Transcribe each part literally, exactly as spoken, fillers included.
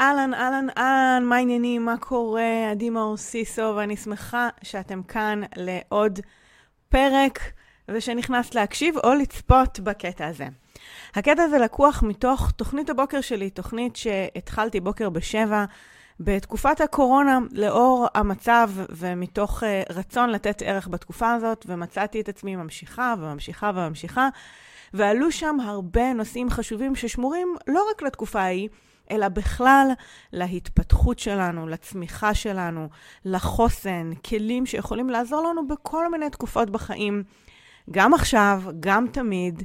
אהלן, אהלן, אהלן, מה העניינים, מה קורה? עדי מאור סיסו, ואני שמחה שאתם כאן לעוד פרק ושנכנסת להקשיב או לצפות בקטע הזה. הקטע הזה לקוח מתוך תוכנית הבוקר שלי, תוכנית שהתחלתי בוקר בשבע בתקופת הקורונה, לאור המצב ומתוך רצון לתת ערך בתקופה הזאת, ומצאתי את עצמי ממשיכה וממשיכה וממשיכה, ועלו שם הרבה נושאים חשובים ששמורים לא רק לתקופה ההיא, אלא בכלל להתפתחות שלנו, לצמיחה שלנו, לחוסן, כלים שיכולים לעזור לנו בכל מיני תקופות בחיים, גם עכשיו, גם תמיד.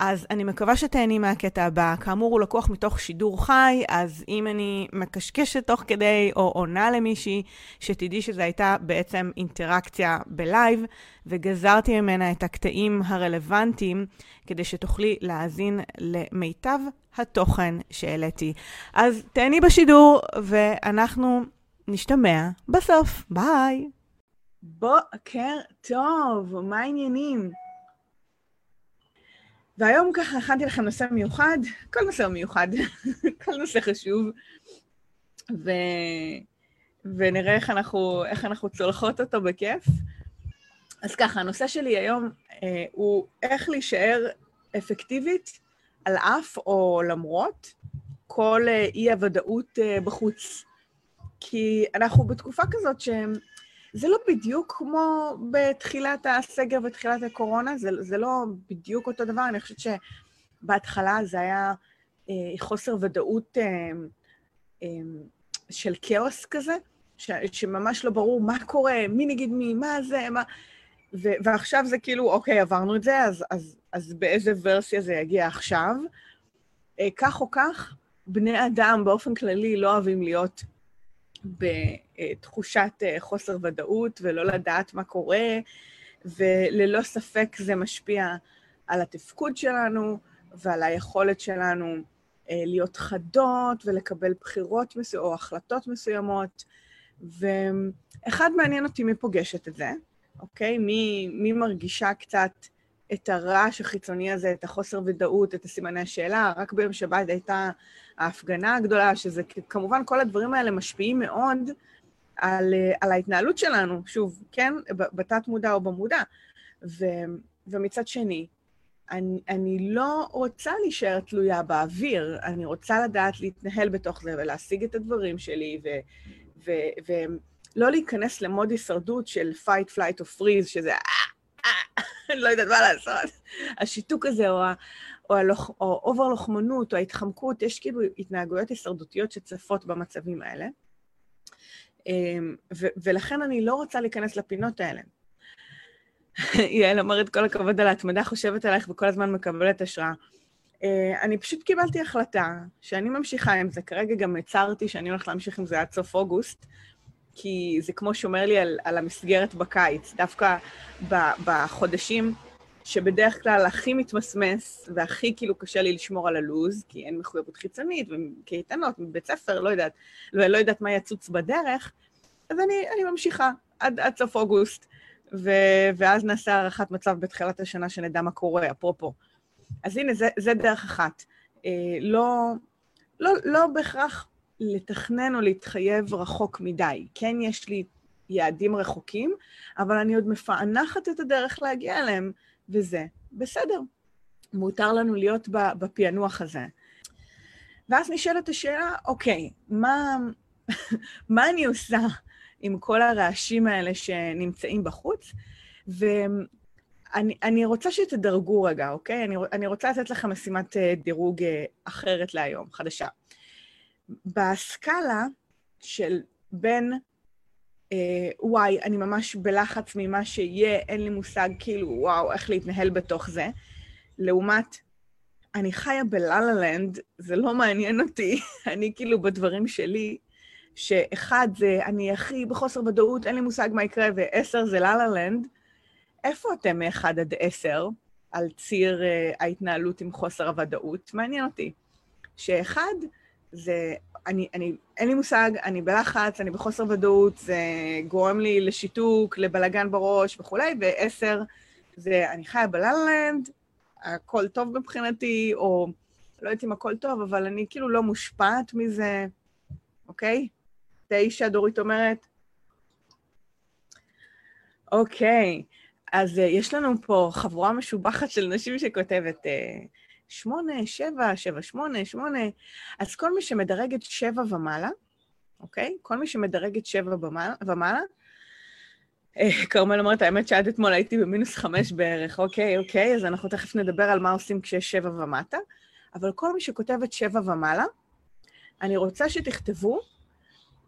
אז אני מקווה שתהני מהקטע הבא. כאמור, הוא לקוח מתוך שידור חי, אז אם אני מקשקשת תוך כדי או עונה למישהי, שתדעי שזו הייתה בעצם אינטראקציה בלייב, וגזרתי ממנה את הקטעים הרלוונטיים, כדי שתוכלי להאזין למיטב התוכן שהעליתי. אז תהני בשידור, ואנחנו נשתמע בסוף. ביי! בוקר טוב, מה העניינים? והיום ככה הכנתי לכם נושא מיוחד, כל נושא מיוחד, כל נושא חשוב, ו... ונראה איך אנחנו, איך אנחנו צולחות אותו בכיף. אז ככה, הנושא שלי היום אה, הוא איך להישאר אפקטיבית על אף או למרות כל אי הוודאות אה, בחוץ. כי אנחנו בתקופה כזאת ש... זה לא בדיוק כמו בתחילת הסגר ותחילת הקורונה, זה, זה לא בדיוק אותו דבר. אני חושבת שבהתחלה זה היה אה, חוסר ודאות אה, אה, של כאוס כזה, ש, שממש לא ברור מה קורה, מי נגיד מי, מה זה, מה... ו, ועכשיו זה כאילו, אוקיי, עברנו את זה, אז, אז, אז באיזה ורסיה זה יגיע עכשיו. אה, כך או כך, בני אדם באופן כללי לא אוהבים להיות בתחושת חוסר ודאות ולא לדעת מה קורה, וללא ספק זה משפיע על התפקוד שלנו ועל היכולת שלנו להיות חדות ולקבל בחירות מסו... או החלטות מסוימות. ואחד מעניין אותי מי פוגשת את זה, אוקיי? מי, מי מרגישה קצת את הרעש החיצוני הזה, את החוסר ודאות, את הסימני השאלה. רק ביום שבת הייתה ההפגנה הגדולה, שזה כמובן כל הדברים האלה משפיעים מאוד על, על ההתנהלות שלנו, שוב, כן, בתת מודע או במודע. ו, ומצד שני, אני, אני לא רוצה להישאר תלויה באוויר, אני רוצה לדעת להתנהל בתוך זה ולהשיג את הדברים שלי, ו, ו, ולא להיכנס למוד הישרדות של fight, flight or freeze, שזה... אני לא יודעת מה לעשות. השיתוק הזה, או, או, הלוח, או אובר לוחמנות, או ההתחמקות, יש כאילו התנהגויות הישרדותיות שצפות במצבים האלה. ו, ולכן אני לא רוצה להיכנס לפינות האלה. יעל אומרת, כל הכבוד על ההתמדה, חושבת עלייך וכל הזמן מקבלת השראה. אני פשוט קיבלתי החלטה שאני ממשיכה עם זה. כרגע גם הצהרתי שאני הולכת להמשיך עם זה עד סוף אוגוסט. כי זה כמו שאומר לי על, על המסגרת בקיץ, דווקא ב, בחודשים שבדרך כלל הכי מתמסמס, והכי כאילו קשה לי לשמור על הלוז, כי אין מחויבות חיצונית, וקייטנות, מבית ספר, לא יודעת, לא יודעת מה יצוץ בדרך, אז אני, אני ממשיכה עד, עד סוף אוגוסט, ו, ואז נעשה הערכת מצב בתחילת השנה שנדע מה קורה, אפרופו. אז הנה, זה, זה דרך אחת. אה, לא, לא, לא בהכרח... לתכנן או להתחייב רחוק מדי. כן, יש לי יעדים רחוקים, אבל אני עוד מפענחת את הדרך להגיע אליהם, וזה בסדר. מותר לנו להיות בפענוח הזה. ואז נשאלת השאלה, אוקיי, מה, מה אני עושה עם כל הרעשים האלה שנמצאים בחוץ? ואני אני רוצה שתדרגו רגע, אוקיי? אני, אני רוצה לתת לכם משימת דירוג אחרת להיום, חדשה. בסקאלה של בין, אה, וואי, אני ממש בלחץ ממה שיהיה, אין לי מושג, כאילו, וואו, איך להתנהל בתוך זה, לעומת, אני חיה בללה-לנד, זה לא מעניין אותי, אני כאילו בדברים שלי, שאחד זה, אני הכי בחוסר ודאות, אין לי מושג מה יקרה, ועשר זה ללה-לנד, איפה אתם מאחד עד עשר, על ציר אה, ההתנהלות עם חוסר הוודאות? מעניין אותי, שאחד, זה, אני, אני, אין לי מושג, אני בלחץ, אני בחוסר ודאות, זה גורם לי לשיתוק, לבלגן בראש וכולי, ועשר, זה, אני חיה בללנד, הכל טוב מבחינתי, או לא יודעת אם הכל טוב, אבל אני כאילו לא מושפעת מזה, אוקיי? תשע, דורית אומרת. אוקיי, אז יש לנו פה חבורה משובחת של נשים שכותבת שמונה, שבע, שבע, שמונה, שמונה. אז כל מי שמדרגת שבע ומעלה, אוקיי? כל מי שמדרגת שבע ומעלה, כרמל אומרת, האמת שעד אתמול הייתי במינוס חמש בערך, אוקיי, אוקיי, אז אנחנו תכף נדבר על מה עושים כשיש שבע ומטה, אבל כל מי שכותבת שבע ומעלה, אני רוצה שתכתבו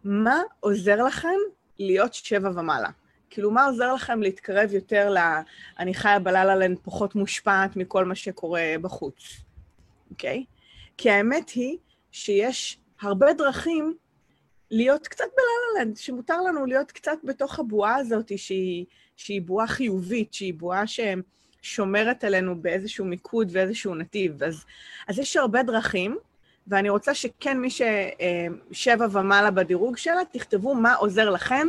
מה עוזר לכם להיות שבע ומעלה. כאילו, מה עוזר לכם להתקרב יותר ל... אני חיה בללה לן פחות מושפעת מכל מה שקורה בחוץ, אוקיי? כי האמת היא שיש הרבה דרכים להיות קצת בלללנד, שמותר לנו להיות קצת בתוך הבועה הזאת, שהיא, שהיא בועה חיובית, שהיא בועה ששומרת עלינו באיזשהו מיקוד ואיזשהו נתיב. אז, אז יש הרבה דרכים, ואני רוצה שכן מי ששבע ומעלה בדירוג שלה, תכתבו מה עוזר לכם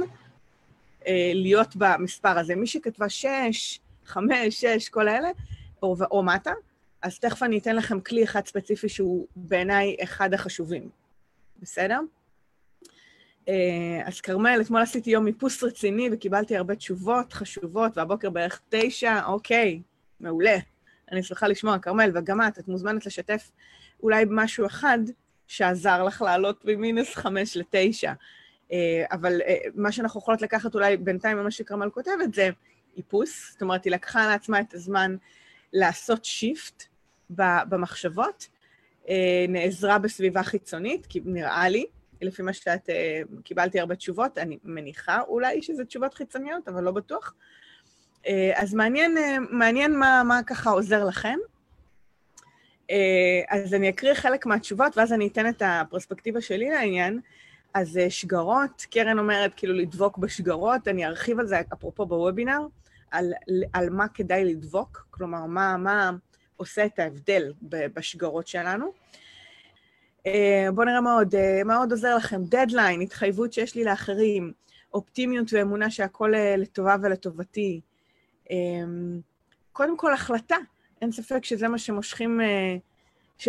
להיות במספר הזה. מי שכתבה שש, חמש, שש, כל האלה, או, או מטה, אז תכף אני אתן לכם כלי אחד ספציפי שהוא בעיניי אחד החשובים. בסדר? אז כרמל, אתמול עשיתי יום מיפוס רציני וקיבלתי הרבה תשובות חשובות, והבוקר בערך תשע, אוקיי, מעולה. אני שמחה לשמוע, כרמל, וגם את, את מוזמנת לשתף אולי במשהו אחד שעזר לך לעלות במינוס חמש לתשע. אבל מה שאנחנו יכולות לקחת אולי בינתיים ממה שכרמל כותבת זה איפוס, זאת אומרת, היא לקחה לעצמה את הזמן לעשות שיפט במחשבות, נעזרה בסביבה חיצונית, כי נראה לי, לפי מה שאת, קיבלתי הרבה תשובות, אני מניחה אולי שזה תשובות חיצוניות, אבל לא בטוח. אז מעניין, מעניין מה, מה ככה עוזר לכם. אז אני אקריא חלק מהתשובות, ואז אני אתן את הפרספקטיבה שלי לעניין. אז שגרות, קרן אומרת כאילו לדבוק בשגרות, אני ארחיב על זה אפרופו בוובינר, על, על מה כדאי לדבוק, כלומר מה, מה עושה את ההבדל בשגרות שלנו. בואו נראה מה עוד, מה עוד עוזר לכם, דדליין, התחייבות שיש לי לאחרים, אופטימיות ואמונה שהכל לטובה ולטובתי, קודם כל החלטה, אין ספק שזה מה שמושכים, ש...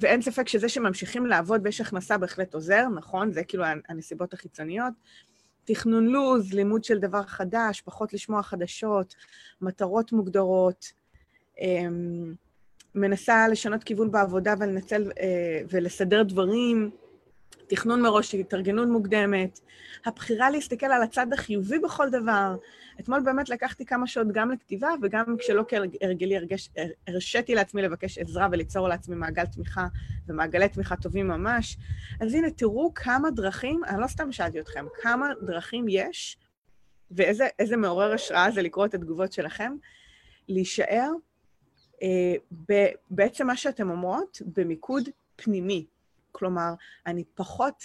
ואין ספק שזה שממשיכים לעבוד ויש הכנסה בהחלט עוזר, נכון? זה כאילו הנסיבות החיצוניות, תכנון לוז, לימוד של דבר חדש, פחות לשמוע חדשות, מטרות מוגדרות, מנסה לשנות כיוון בעבודה ולנצל ולסדר דברים, תכנון מראש, התארגנות מוקדמת, הבחירה להסתכל על הצד החיובי בכל דבר. אתמול באמת לקחתי כמה שעות גם לכתיבה, וגם כשלא כהרגלי הרשיתי לעצמי לבקש עזרה וליצור לעצמי מעגל תמיכה ומעגלי תמיכה טובים ממש. אז הנה, תראו כמה דרכים, אני לא סתם שאלתי אתכם, כמה דרכים יש, ואיזה איזה מעורר השראה זה לקרוא את התגובות שלכם, להישאר בעצם מה שאתם אומרות, במיקוד פנימי. כלומר, אני פחות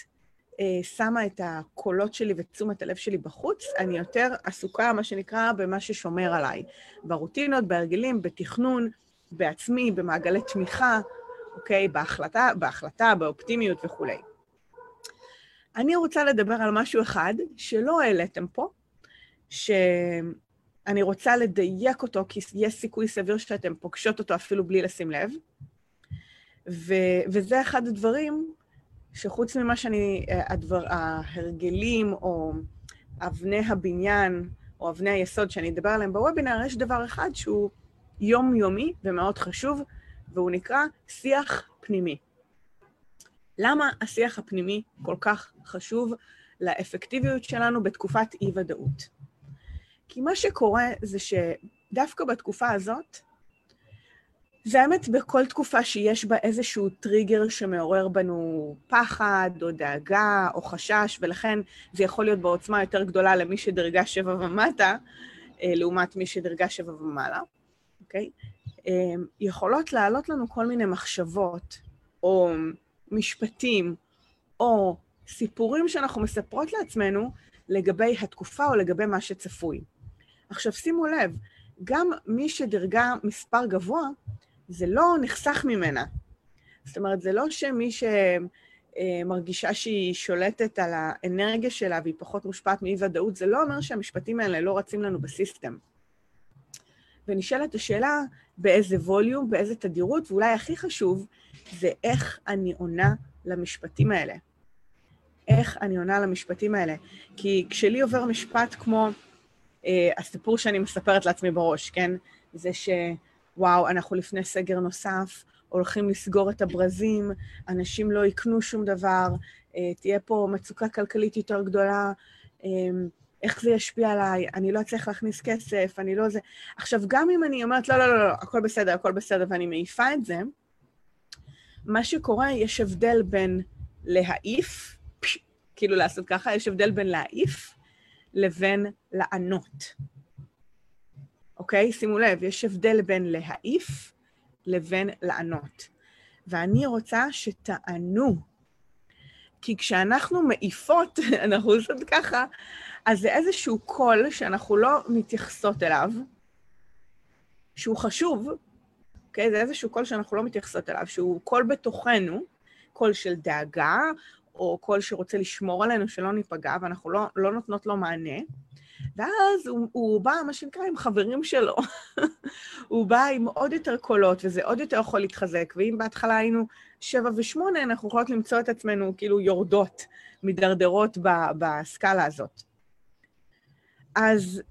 שמה את הקולות שלי ותשומת הלב שלי בחוץ, אני יותר עסוקה, מה שנקרא, במה ששומר עליי. ברוטינות, בהרגלים, בתכנון, בעצמי, במעגלי תמיכה, אוקיי? בהחלטה, בהחלטה, באופטימיות וכולי. אני רוצה לדבר על משהו אחד שלא העליתם פה, ש... אני רוצה לדייק אותו, כי יש סיכוי סביר שאתם פוגשות אותו אפילו בלי לשים לב. ו- וזה אחד הדברים שחוץ ממה שאני, הדבר, ההרגלים או אבני הבניין או אבני היסוד שאני אדבר עליהם בוובינר, יש דבר אחד שהוא יומיומי ומאוד חשוב, והוא נקרא שיח פנימי. למה השיח הפנימי כל כך חשוב לאפקטיביות שלנו בתקופת אי-ודאות? כי מה שקורה זה שדווקא בתקופה הזאת, זה האמת בכל תקופה שיש בה איזשהו טריגר שמעורר בנו פחד או דאגה או חשש, ולכן זה יכול להיות בעוצמה יותר גדולה למי שדרגה שבע ומטה, לעומת מי שדרגה שבע ומעלה, אוקיי? יכולות לעלות לנו כל מיני מחשבות או משפטים או סיפורים שאנחנו מספרות לעצמנו, לגבי התקופה או לגבי מה שצפוי. עכשיו שימו לב, גם מי שדרגה מספר גבוה, זה לא נחסך ממנה. זאת אומרת, זה לא שמי שמרגישה שהיא שולטת על האנרגיה שלה והיא פחות מושפעת מאי-ודאות, זה לא אומר שהמשפטים האלה לא רצים לנו בסיסטם. ונשאלת השאלה באיזה ווליום, באיזה תדירות, ואולי הכי חשוב, זה איך אני עונה למשפטים האלה. איך אני עונה למשפטים האלה. כי כשלי עובר משפט כמו, אה, הסיפור שאני מספרת לעצמי בראש, כן? זה שוואו, אנחנו לפני סגר נוסף, הולכים לסגור את הברזים, אנשים לא יקנו שום דבר, אה, תהיה פה מצוקה כלכלית יותר גדולה, אה, איך זה ישפיע עליי, אני לא אצליח להכניס כסף, אני לא זה... עכשיו, גם אם אני אומרת, לא, לא, לא, לא, הכל בסדר, הכל בסדר, ואני מעיפה את זה, מה שקורה, יש הבדל בין להעיף, כאילו לעשות ככה, יש הבדל בין להעיף לבין לענות. אוקיי? שימו לב, יש הבדל בין להעיף לבין לענות. ואני רוצה שתענו, כי כשאנחנו מעיפות, אנחנו עושות ככה, אז זה איזשהו קול שאנחנו לא מתייחסות אליו, שהוא חשוב, אוקיי? זה איזשהו קול שאנחנו לא מתייחסות אליו, שהוא קול בתוכנו, קול של דאגה, או קול שרוצה לשמור עלינו שלא ניפגע, ואנחנו לא, לא נותנות לו מענה, ואז הוא, הוא בא, מה שנקרא, עם חברים שלו. הוא בא עם עוד יותר קולות, וזה עוד יותר יכול להתחזק, ואם בהתחלה היינו שבע ושמונה, אנחנו יכולות למצוא את עצמנו כאילו יורדות, מדרדרות ב- בסקאלה הזאת. אז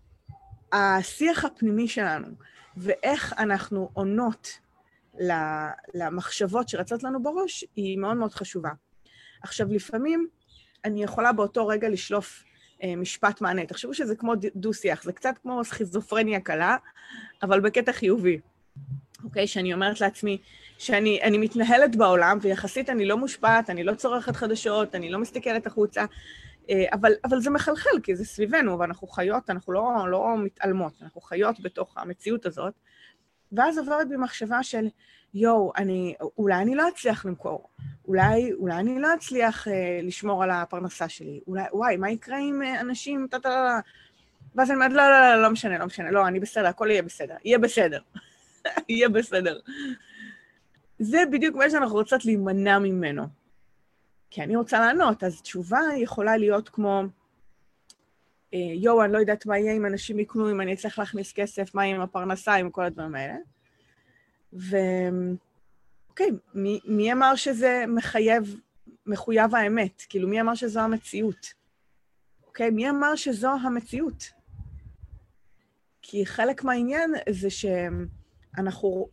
השיח הפנימי שלנו, ואיך אנחנו עונות למחשבות שרצות לנו בראש, היא מאוד מאוד חשובה. עכשיו, לפעמים אני יכולה באותו רגע לשלוף אה, משפט מענה. תחשבו שזה כמו דו-שיח, זה קצת כמו סכיזופרניה קלה, אבל בקטע חיובי. אוקיי? שאני אומרת לעצמי שאני אני מתנהלת בעולם, ויחסית אני לא מושפעת, אני לא צורכת חדשות, אני לא מסתכלת החוצה, אה, אבל, אבל זה מחלחל, כי זה סביבנו, ואנחנו חיות, אנחנו לא, לא מתעלמות, אנחנו חיות בתוך המציאות הזאת. ואז עוברת במחשבה של, יו, אני, אולי אני לא אצליח למכור, אולי, אולי אני לא אצליח אה, לשמור על הפרנסה שלי, אולי, וואי, מה יקרה עם אה, אנשים, טטללה, ואז אני אומרת, לא, לא, לא, לא משנה, לא משנה, לא, אני בסדר, הכל יהיה בסדר, יהיה בסדר, יהיה בסדר. זה בדיוק מה שאנחנו רוצות להימנע ממנו, כי אני רוצה לענות, אז תשובה יכולה להיות כמו, יו, אני לא יודעת מה יהיה, אם אנשים יקנו, אם אני אצליח להכניס כסף, מה יהיה עם הפרנסה, עם כל הדברים האלה. ואוקיי, מי, מי אמר שזה מחייב, מחויב האמת? כאילו, מי אמר שזו המציאות? אוקיי, מי אמר שזו המציאות? כי חלק מהעניין זה שאנחנו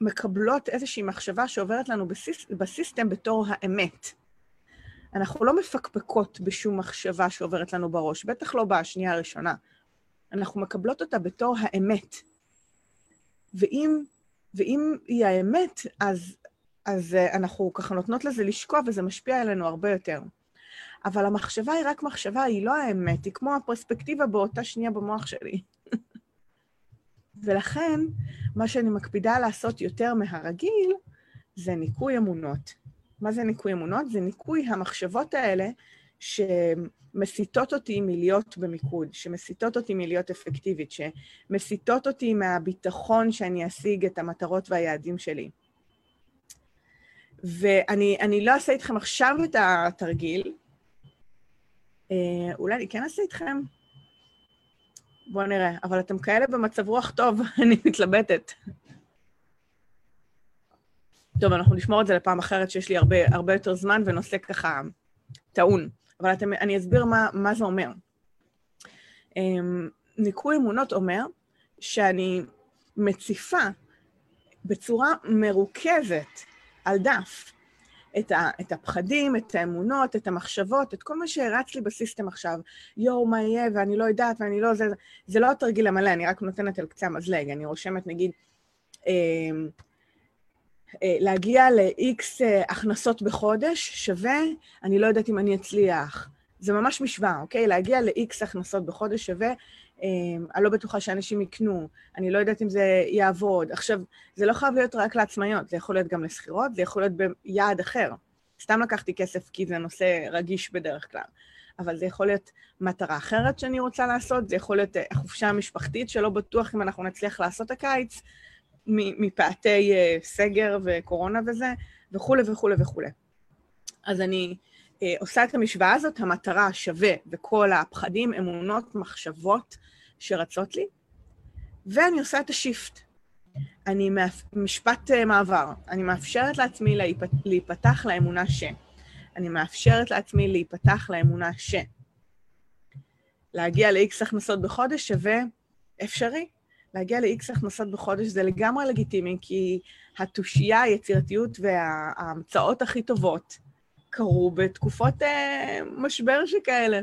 מקבלות איזושהי מחשבה שעוברת לנו בסיס, בסיסטם בתור האמת. אנחנו לא מפקפקות בשום מחשבה שעוברת לנו בראש, בטח לא בשנייה הראשונה. אנחנו מקבלות אותה בתור האמת. ואם, ואם היא האמת, אז, אז אנחנו ככה נותנות לזה לשקוע, וזה משפיע עלינו הרבה יותר. אבל המחשבה היא רק מחשבה, היא לא האמת, היא כמו הפרספקטיבה באותה שנייה במוח שלי. ולכן, מה שאני מקפידה לעשות יותר מהרגיל, זה ניקוי אמונות. מה זה ניקוי אמונות? זה ניקוי המחשבות האלה שמסיתות אותי מלהיות במיקוד, שמסיתות אותי מלהיות אפקטיבית, שמסיתות אותי מהביטחון שאני אשיג את המטרות והיעדים שלי. ואני אני לא אעשה איתכם עכשיו את התרגיל, אולי אני כן אעשה איתכם? בואו נראה, אבל אתם כאלה במצב רוח טוב, אני מתלבטת. טוב, אנחנו נשמור את זה לפעם אחרת, שיש לי הרבה, הרבה יותר זמן ונושא ככה טעון. אבל אתם, אני אסביר מה, מה זה אומר. ניקוי אמונות אומר שאני מציפה בצורה מרוכזת על דף את, ה, את הפחדים, את האמונות, את המחשבות, את כל מה שהרץ לי בסיסטם עכשיו. יו, מה יהיה, ואני לא יודעת, ואני לא... זה, זה לא התרגיל המלא, אני רק נותנת על קצה המזלג. אני רושמת, נגיד... להגיע ל-X הכנסות בחודש שווה, אני לא יודעת אם אני אצליח. זה ממש משוואה, אוקיי? להגיע ל-X הכנסות בחודש שווה, אני לא בטוחה שאנשים יקנו, אני לא יודעת אם זה יעבוד. עכשיו, זה לא חייב להיות רק לעצמאיות, זה יכול להיות גם לסחירות, זה יכול להיות ביעד אחר. סתם לקחתי כסף כי זה נושא רגיש בדרך כלל. אבל זה יכול להיות מטרה אחרת שאני רוצה לעשות, זה יכול להיות החופשה המשפחתית שלא בטוח אם אנחנו נצליח לעשות הקיץ, מפעתי סגר וקורונה וזה, וכו' וכו' וכו'. אז אני עושה את המשוואה הזאת, המטרה שווה בכל הפחדים, אמונות, מחשבות שרצות לי, ואני עושה את השיפט. אני משפט מעבר, אני מאפשרת לעצמי להיפתח לאמונה ש... אני מאפשרת לעצמי להיפתח לאמונה ש... להגיע ל-X הכנסות בחודש שווה אפשרי. להגיע ל-X הכנסות בחודש זה לגמרי לגיטימי, כי התושייה, היצירתיות וההמצאות הכי טובות קרו בתקופות אה, משבר שכאלה.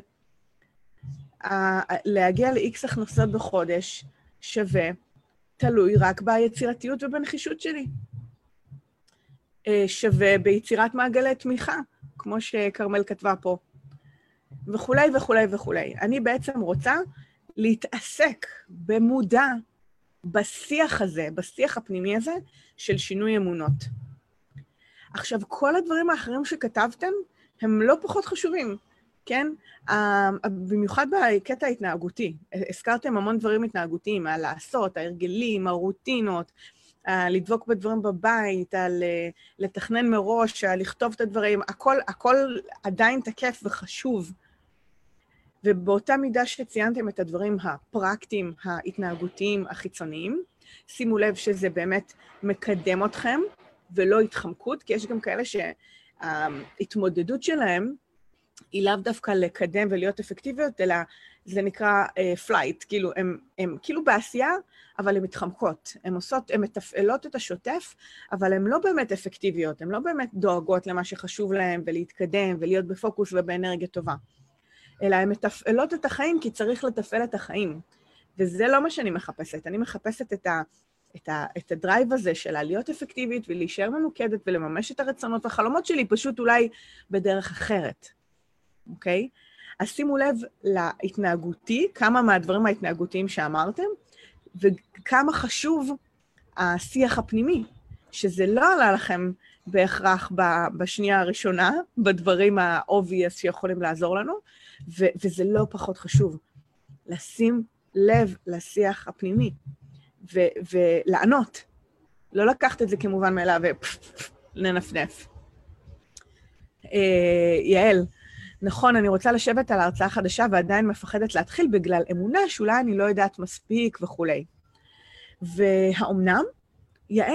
ה- להגיע ל-X הכנסות בחודש שווה תלוי רק ביצירתיות ובנחישות שלי. שווה ביצירת מעגלי תמיכה, כמו שכרמל כתבה פה, וכולי וכולי וכולי. אני בעצם רוצה להתעסק במודע בשיח הזה, בשיח הפנימי הזה של שינוי אמונות. עכשיו, כל הדברים האחרים שכתבתם הם לא פחות חשובים, כן? במיוחד בקטע ההתנהגותי. הזכרתם המון דברים התנהגותיים, על לעשות, ההרגלים, הרוטינות, לדבוק בדברים בבית, לתכנן מראש, לכתוב את הדברים, הכל, הכל עדיין תקף וחשוב. ובאותה מידה שציינתם את הדברים הפרקטיים, ההתנהגותיים, החיצוניים, שימו לב שזה באמת מקדם אתכם, ולא התחמקות, כי יש גם כאלה שההתמודדות שלהם היא לאו דווקא לקדם ולהיות אפקטיביות, אלא זה נקרא פלייט, uh, כאילו, הם, הם כאילו בעשייה, אבל הן מתחמקות, הן עושות, הן מתפעלות את השוטף, אבל הן לא באמת אפקטיביות, הן לא באמת דואגות למה שחשוב להן, ולהתקדם, ולהיות בפוקוס ובאנרגיה טובה, אלא הן מתפעלות את החיים, כי צריך לתפעל את החיים, וזה לא מה שאני מחפשת, אני מחפשת את, ה, את, ה, את הדרייב הזה שלה, להיות אפקטיבית ולהישאר מנוקדת, ולממש את הרצונות והחלומות שלי, פשוט אולי בדרך אחרת, אוקיי? Okay? אז שימו לב להתנהגותי, כמה מהדברים ההתנהגותיים שאמרתם, וכמה חשוב השיח הפנימי, שזה לא עלה לכם בהכרח בשנייה הראשונה, בדברים ה-obvious שיכולים לעזור לנו, ו- וזה לא פחות חשוב. לשים לב לשיח הפנימי, ו- ולענות. לא לקחת את זה כמובן מאליו, וננפנף. אה, יעל, נכון, אני רוצה לשבת על ההרצאה החדשה ועדיין מפחדת להתחיל בגלל אמונה שאולי אני לא יודעת מספיק וכולי. והאומנם, יעל,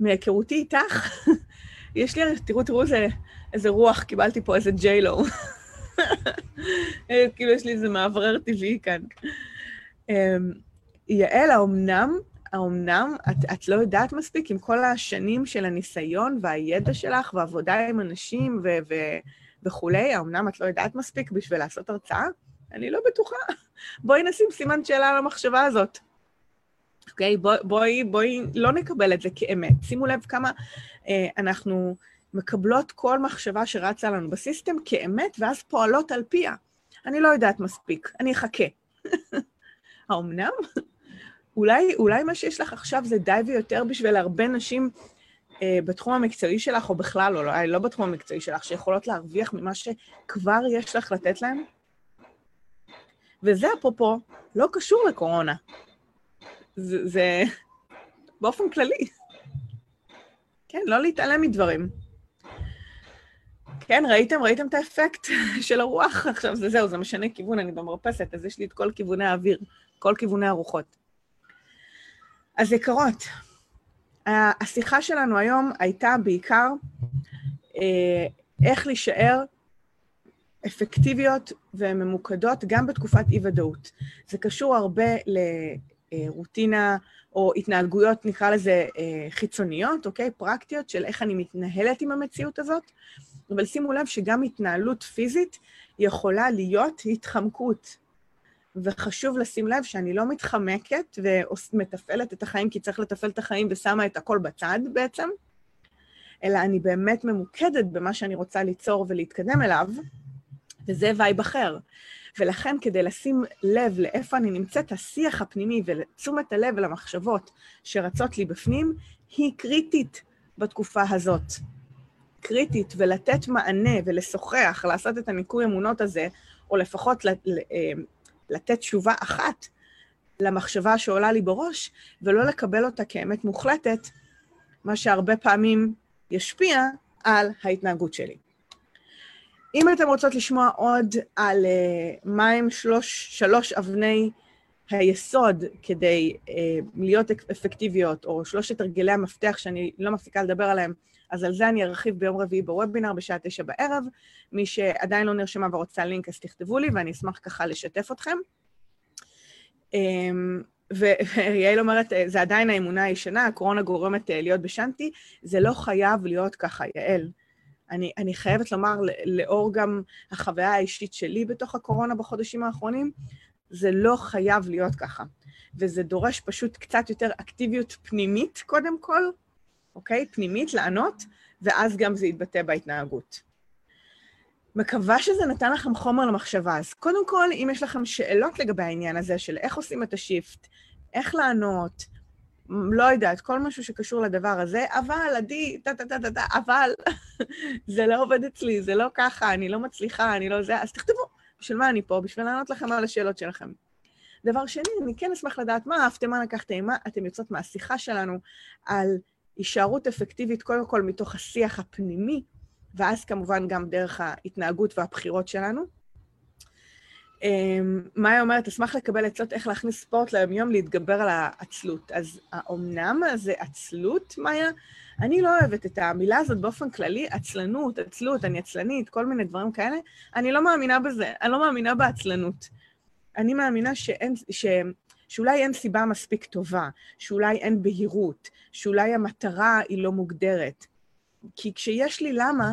מהיכרותי איתך, יש לי, תראו, תראו איזה, איזה רוח, קיבלתי פה איזה ג'יילו. כאילו יש לי איזה מעברר טבעי כאן. יעל, האומנם, האומנם, את, את לא יודעת מספיק עם כל השנים של הניסיון והידע שלך והעבודה עם אנשים ו... ו- וכולי, אמנם את לא יודעת מספיק בשביל לעשות הרצאה, אני לא בטוחה. בואי נשים סימן שאלה על המחשבה הזאת. אוקיי, בואי, בואי, בואי לא נקבל את זה כאמת. שימו לב כמה אה, אנחנו מקבלות כל מחשבה שרצה לנו בסיסטם כאמת, ואז פועלות על פיה. אני לא יודעת מספיק, אני אחכה. האמנם? אולי, אולי מה שיש לך עכשיו זה די ויותר בשביל הרבה נשים... בתחום המקצועי שלך, או בכלל, או לא, לא בתחום המקצועי שלך, שיכולות להרוויח ממה שכבר יש לך לתת להם. וזה, אפרופו, לא קשור לקורונה. זה, זה באופן כללי. כן, לא להתעלם מדברים. כן, ראיתם, ראיתם את האפקט של הרוח? עכשיו, זה זהו, זה משנה כיוון, אני במרפסת, אז יש לי את כל כיווני האוויר, כל כיווני הרוחות. אז יקרות, השיחה שלנו היום הייתה בעיקר איך להישאר אפקטיביות וממוקדות גם בתקופת אי-ודאות. זה קשור הרבה לרוטינה או התנהגויות, נקרא לזה חיצוניות, אוקיי? פרקטיות של איך אני מתנהלת עם המציאות הזאת, אבל שימו לב שגם התנהלות פיזית יכולה להיות התחמקות. וחשוב לשים לב שאני לא מתחמקת ומתפעלת את החיים, כי צריך לתפעל את החיים ושמה את הכל בצד בעצם, אלא אני באמת ממוקדת במה שאני רוצה ליצור ולהתקדם אליו, וזה וייב אחר. ולכן כדי לשים לב לאיפה אני נמצאת, השיח הפנימי ולתשומת הלב ולמחשבות שרצות לי בפנים, היא קריטית בתקופה הזאת. קריטית, ולתת מענה ולשוחח, לעשות את הניקוי אמונות הזה, או לפחות לתת, לתת תשובה אחת למחשבה שעולה לי בראש, ולא לקבל אותה כאמת מוחלטת, מה שהרבה פעמים ישפיע על ההתנהגות שלי. אם אתם רוצות לשמוע עוד על uh, מה הם שלוש, שלוש אבני היסוד כדי uh, להיות אפקטיביות, או שלושת הרגלי המפתח שאני לא מפסיקה לדבר עליהם, אז על זה אני ארחיב ביום רביעי בוובינר בשעה תשע בערב. מי שעדיין לא נרשמה ורוצה לינק, אז תכתבו לי, ואני אשמח ככה לשתף אתכם. ויעל אומרת, זה עדיין האמונה הישנה, הקורונה גורמת להיות בשנתי, זה לא חייב להיות ככה, יעל. אני, אני חייבת לומר, לאור גם החוויה האישית שלי בתוך הקורונה בחודשים האחרונים, זה לא חייב להיות ככה. וזה דורש פשוט קצת יותר אקטיביות פנימית קודם כל, אוקיי? פנימית לענות, ואז גם זה יתבטא בהתנהגות. מקווה שזה נתן לכם חומר למחשבה, אז קודם כל, אם יש לכם שאלות לגבי העניין הזה של איך עושים את השיפט, איך לענות, לא יודעת, כל משהו שקשור לדבר הזה, אבל, עדי, טה-טה-טה-טה, אבל, זה לא עובד אצלי, זה לא ככה, אני לא מצליחה, אני לא זה, אז תכתבו, בשביל מה אני פה, בשביל לענות לכם על השאלות שלכם. דבר שני, אני כן אשמח לדעת מה אהבתם, מה לקחתם, מה אתם יוצאות מהשיחה שלנו על הישארות אפקטיבית, קודם כל מתוך השיח הפנימי, ואז כמובן גם דרך ההתנהגות והבחירות שלנו. מאיה אומרת, אשמח לקבל עצות איך להכניס ספורט ליום-יום להתגבר על העצלות. אז האומנם זה עצלות, מאיה? אני לא אוהבת את המילה הזאת באופן כללי, עצלנות, עצלות, אני עצלנית, כל מיני דברים כאלה. אני לא מאמינה בזה, אני לא מאמינה בעצלנות. אני מאמינה שאין, ש, שאולי אין סיבה מספיק טובה, שאולי אין בהירות, שאולי המטרה היא לא מוגדרת. כי כשיש לי למה,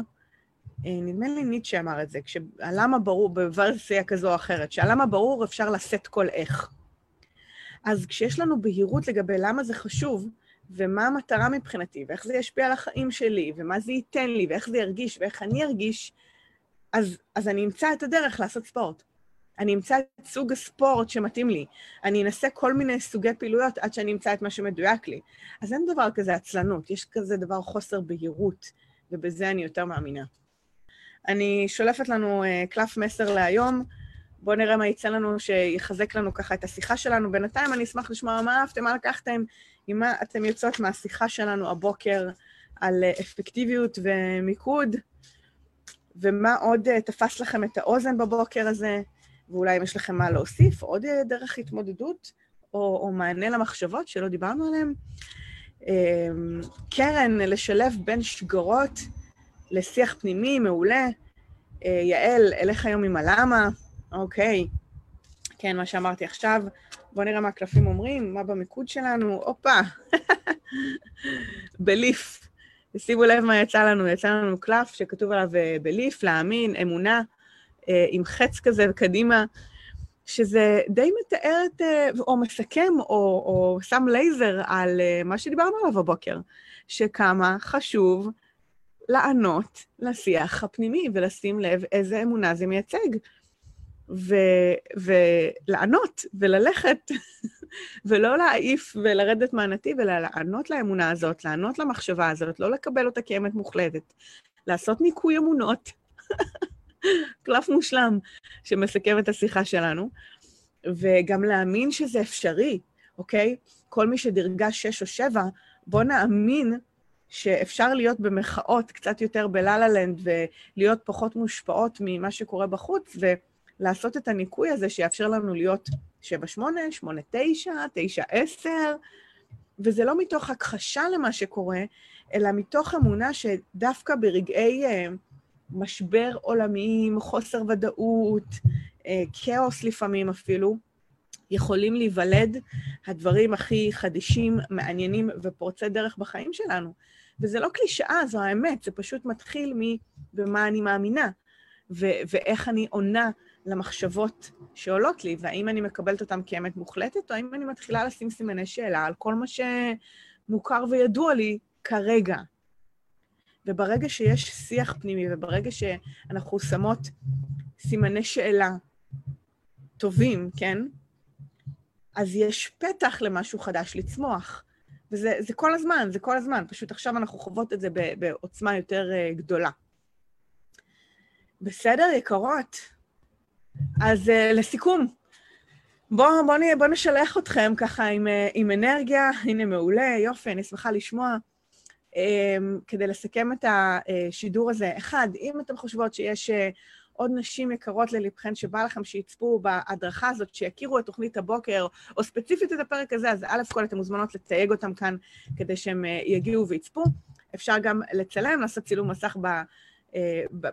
נדמה לי ניטשה אמר את זה, כשהלמה ברור, בוורסיה כזו או אחרת, שהלמה ברור אפשר לשאת כל איך. אז כשיש לנו בהירות לגבי למה זה חשוב, ומה המטרה מבחינתי, ואיך זה ישפיע על החיים שלי, ומה זה ייתן לי, ואיך זה ירגיש, ואיך אני ארגיש, אז, אז אני אמצא את הדרך לעשות ספורט. אני אמצא את סוג הספורט שמתאים לי. אני אנסה כל מיני סוגי פעילויות עד שאני אמצא את מה שמדויק לי. אז אין דבר כזה עצלנות, יש כזה דבר חוסר בהירות, ובזה אני יותר מאמינה. אני שולפת לנו uh, קלף מסר להיום, בואו נראה מה יצא לנו שיחזק לנו ככה את השיחה שלנו. בינתיים אני אשמח לשמוע מה אהבתם, מה לקחתם, עם מה אתם יוצאות מהשיחה שלנו הבוקר על uh, אפקטיביות ומיקוד, ומה עוד uh, תפס לכם את האוזן בבוקר הזה, ואולי אם יש לכם מה להוסיף, עוד דרך התמודדות, או, או מענה למחשבות שלא דיברנו עליהן. קרן, לשלב בין שגרות לשיח פנימי, מעולה. יעל, אליך היום עם הלמה, אוקיי. כן, מה שאמרתי עכשיו, בואו נראה מה הקלפים אומרים, מה במיקוד שלנו, אופה. בליף. שימו לב מה יצא לנו, יצא לנו קלף שכתוב עליו בליף, להאמין, אמונה, עם חץ כזה וקדימה, שזה די מתארת, או מסכם, או, או שם לייזר על מה שדיברנו עליו הבוקר, שכמה חשוב לענות לשיח הפנימי, ולשים לב איזה אמונה זה מייצג, ו, ולענות, וללכת, ולא להעיף, ולרדת מהנתיב, אלא לענות לאמונה הזאת, לענות למחשבה הזאת, לא לקבל אותה כאמת מוחלטת, לעשות ניקוי אמונות, קלף מושלם שמסכם את השיחה שלנו, וגם להאמין שזה אפשרי, אוקיי? כל מי שדרגה שש או שבע, בוא נאמין שאפשר להיות במחאות קצת יותר בלללנד, ולהיות פחות מושפעות ממה שקורה בחוץ, ולעשות את הניקוי הזה שיאפשר לנו להיות שבע שמונה, שמונה תשע, תשע עשר, וזה לא מתוך הכחשה למה שקורה, אלא מתוך אמונה שדווקא ברגעי משבר עולמיים, חוסר ודאות, כאוס לפעמים אפילו, יכולים להיוולד הדברים הכי חדישים, מעניינים ופורצי דרך בחיים שלנו. וזה לא קלישאה, זו האמת, זה פשוט מתחיל מבמה אני מאמינה, ו- ואיך אני עונה למחשבות שעולות לי, והאם אני מקבלת אותן כאמת מוחלטת, או האם אני מתחילה לשים סימני שאלה על כל מה שמוכר וידוע לי כרגע. וברגע שיש שיח פנימי, וברגע שאנחנו שמות סימני שאלה טובים, כן? אז יש פתח למשהו חדש לצמוח. וזה זה כל הזמן, זה כל הזמן. פשוט עכשיו אנחנו חוות את זה בעוצמה יותר גדולה. בסדר, יקרות? אז לסיכום, בואו בוא, בוא נשלח אתכם ככה עם, עם אנרגיה. הנה מעולה, יופי, אני שמחה לשמוע. כדי לסכם את השידור הזה. אחד, אם אתם חושבות שיש עוד נשים יקרות ללבכן שבא לכם שיצפו בהדרכה הזאת, שיכירו את תוכנית הבוקר, או ספציפית את הפרק הזה, אז א' כל אתם מוזמנות לתייג אותם כאן, כדי שהם יגיעו ויצפו. אפשר גם לצלם, לעשות צילום מסך ב,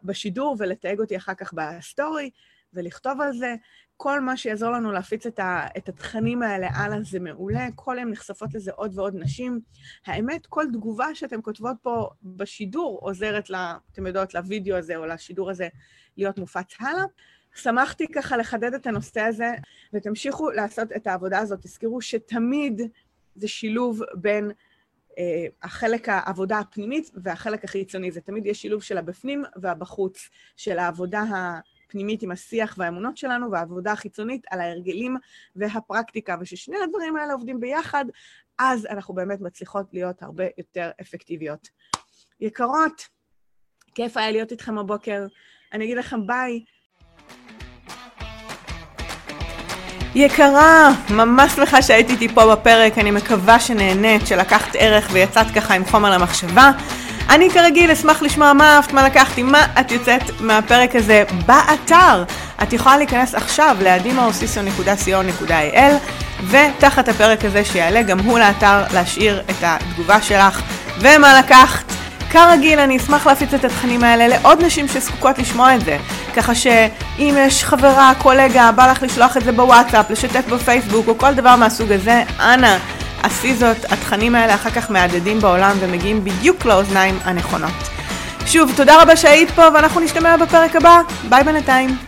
בשידור ולתאג אותי אחר כך בסטורי, ולכתוב על זה. כל מה שיעזור לנו להפיץ את, ה, את התכנים האלה הלאה זה מעולה, כל הם נחשפות לזה עוד ועוד נשים. האמת, כל תגובה שאתם כותבות פה בשידור עוזרת, לה, אתם יודעות, לוידאו הזה או לשידור הזה להיות מופץ הלאה. שמחתי ככה לחדד את הנושא הזה, ותמשיכו לעשות את העבודה הזאת. תזכרו שתמיד זה שילוב בין אה, החלק העבודה הפנימית והחלק החיצוני. זה תמיד יש שילוב של הבפנים והבחוץ, של העבודה ה... פנימית עם השיח והאמונות שלנו, והעבודה החיצונית על ההרגלים והפרקטיקה, וששני הדברים האלה עובדים ביחד, אז אנחנו באמת מצליחות להיות הרבה יותר אפקטיביות. יקרות, כיף היה להיות איתכם הבוקר. אני אגיד לכם ביי. יקרה, ממש שמחה שהייתי איתי פה בפרק, אני מקווה שנהנית, שלקחת ערך ויצאת ככה עם חומר למחשבה. אני כרגיל אשמח לשמוע מה אהבת, מה לקחתי, מה את יוצאת מהפרק הזה באתר. את יכולה להיכנס עכשיו לאדימה אוסיסיו נקודה סי או נקודה איי אל, ותחת הפרק הזה שיעלה גם הוא לאתר, להשאיר את התגובה שלך ומה לקחת. כרגיל אני אשמח להפיץ את התכנים האלה לעוד נשים שזקוקות לשמוע את זה, ככה שאם יש חברה, קולגה, בא לך לשלוח את זה בוואטסאפ, לשתף בפייסבוק או כל דבר מהסוג הזה, אנא. עשי זאת, התכנים האלה אחר כך מעדדים בעולם ומגיעים בדיוק לאוזניים הנכונות. שוב, תודה רבה שהיית פה ואנחנו נשתמע בפרק הבא. ביי בינתיים.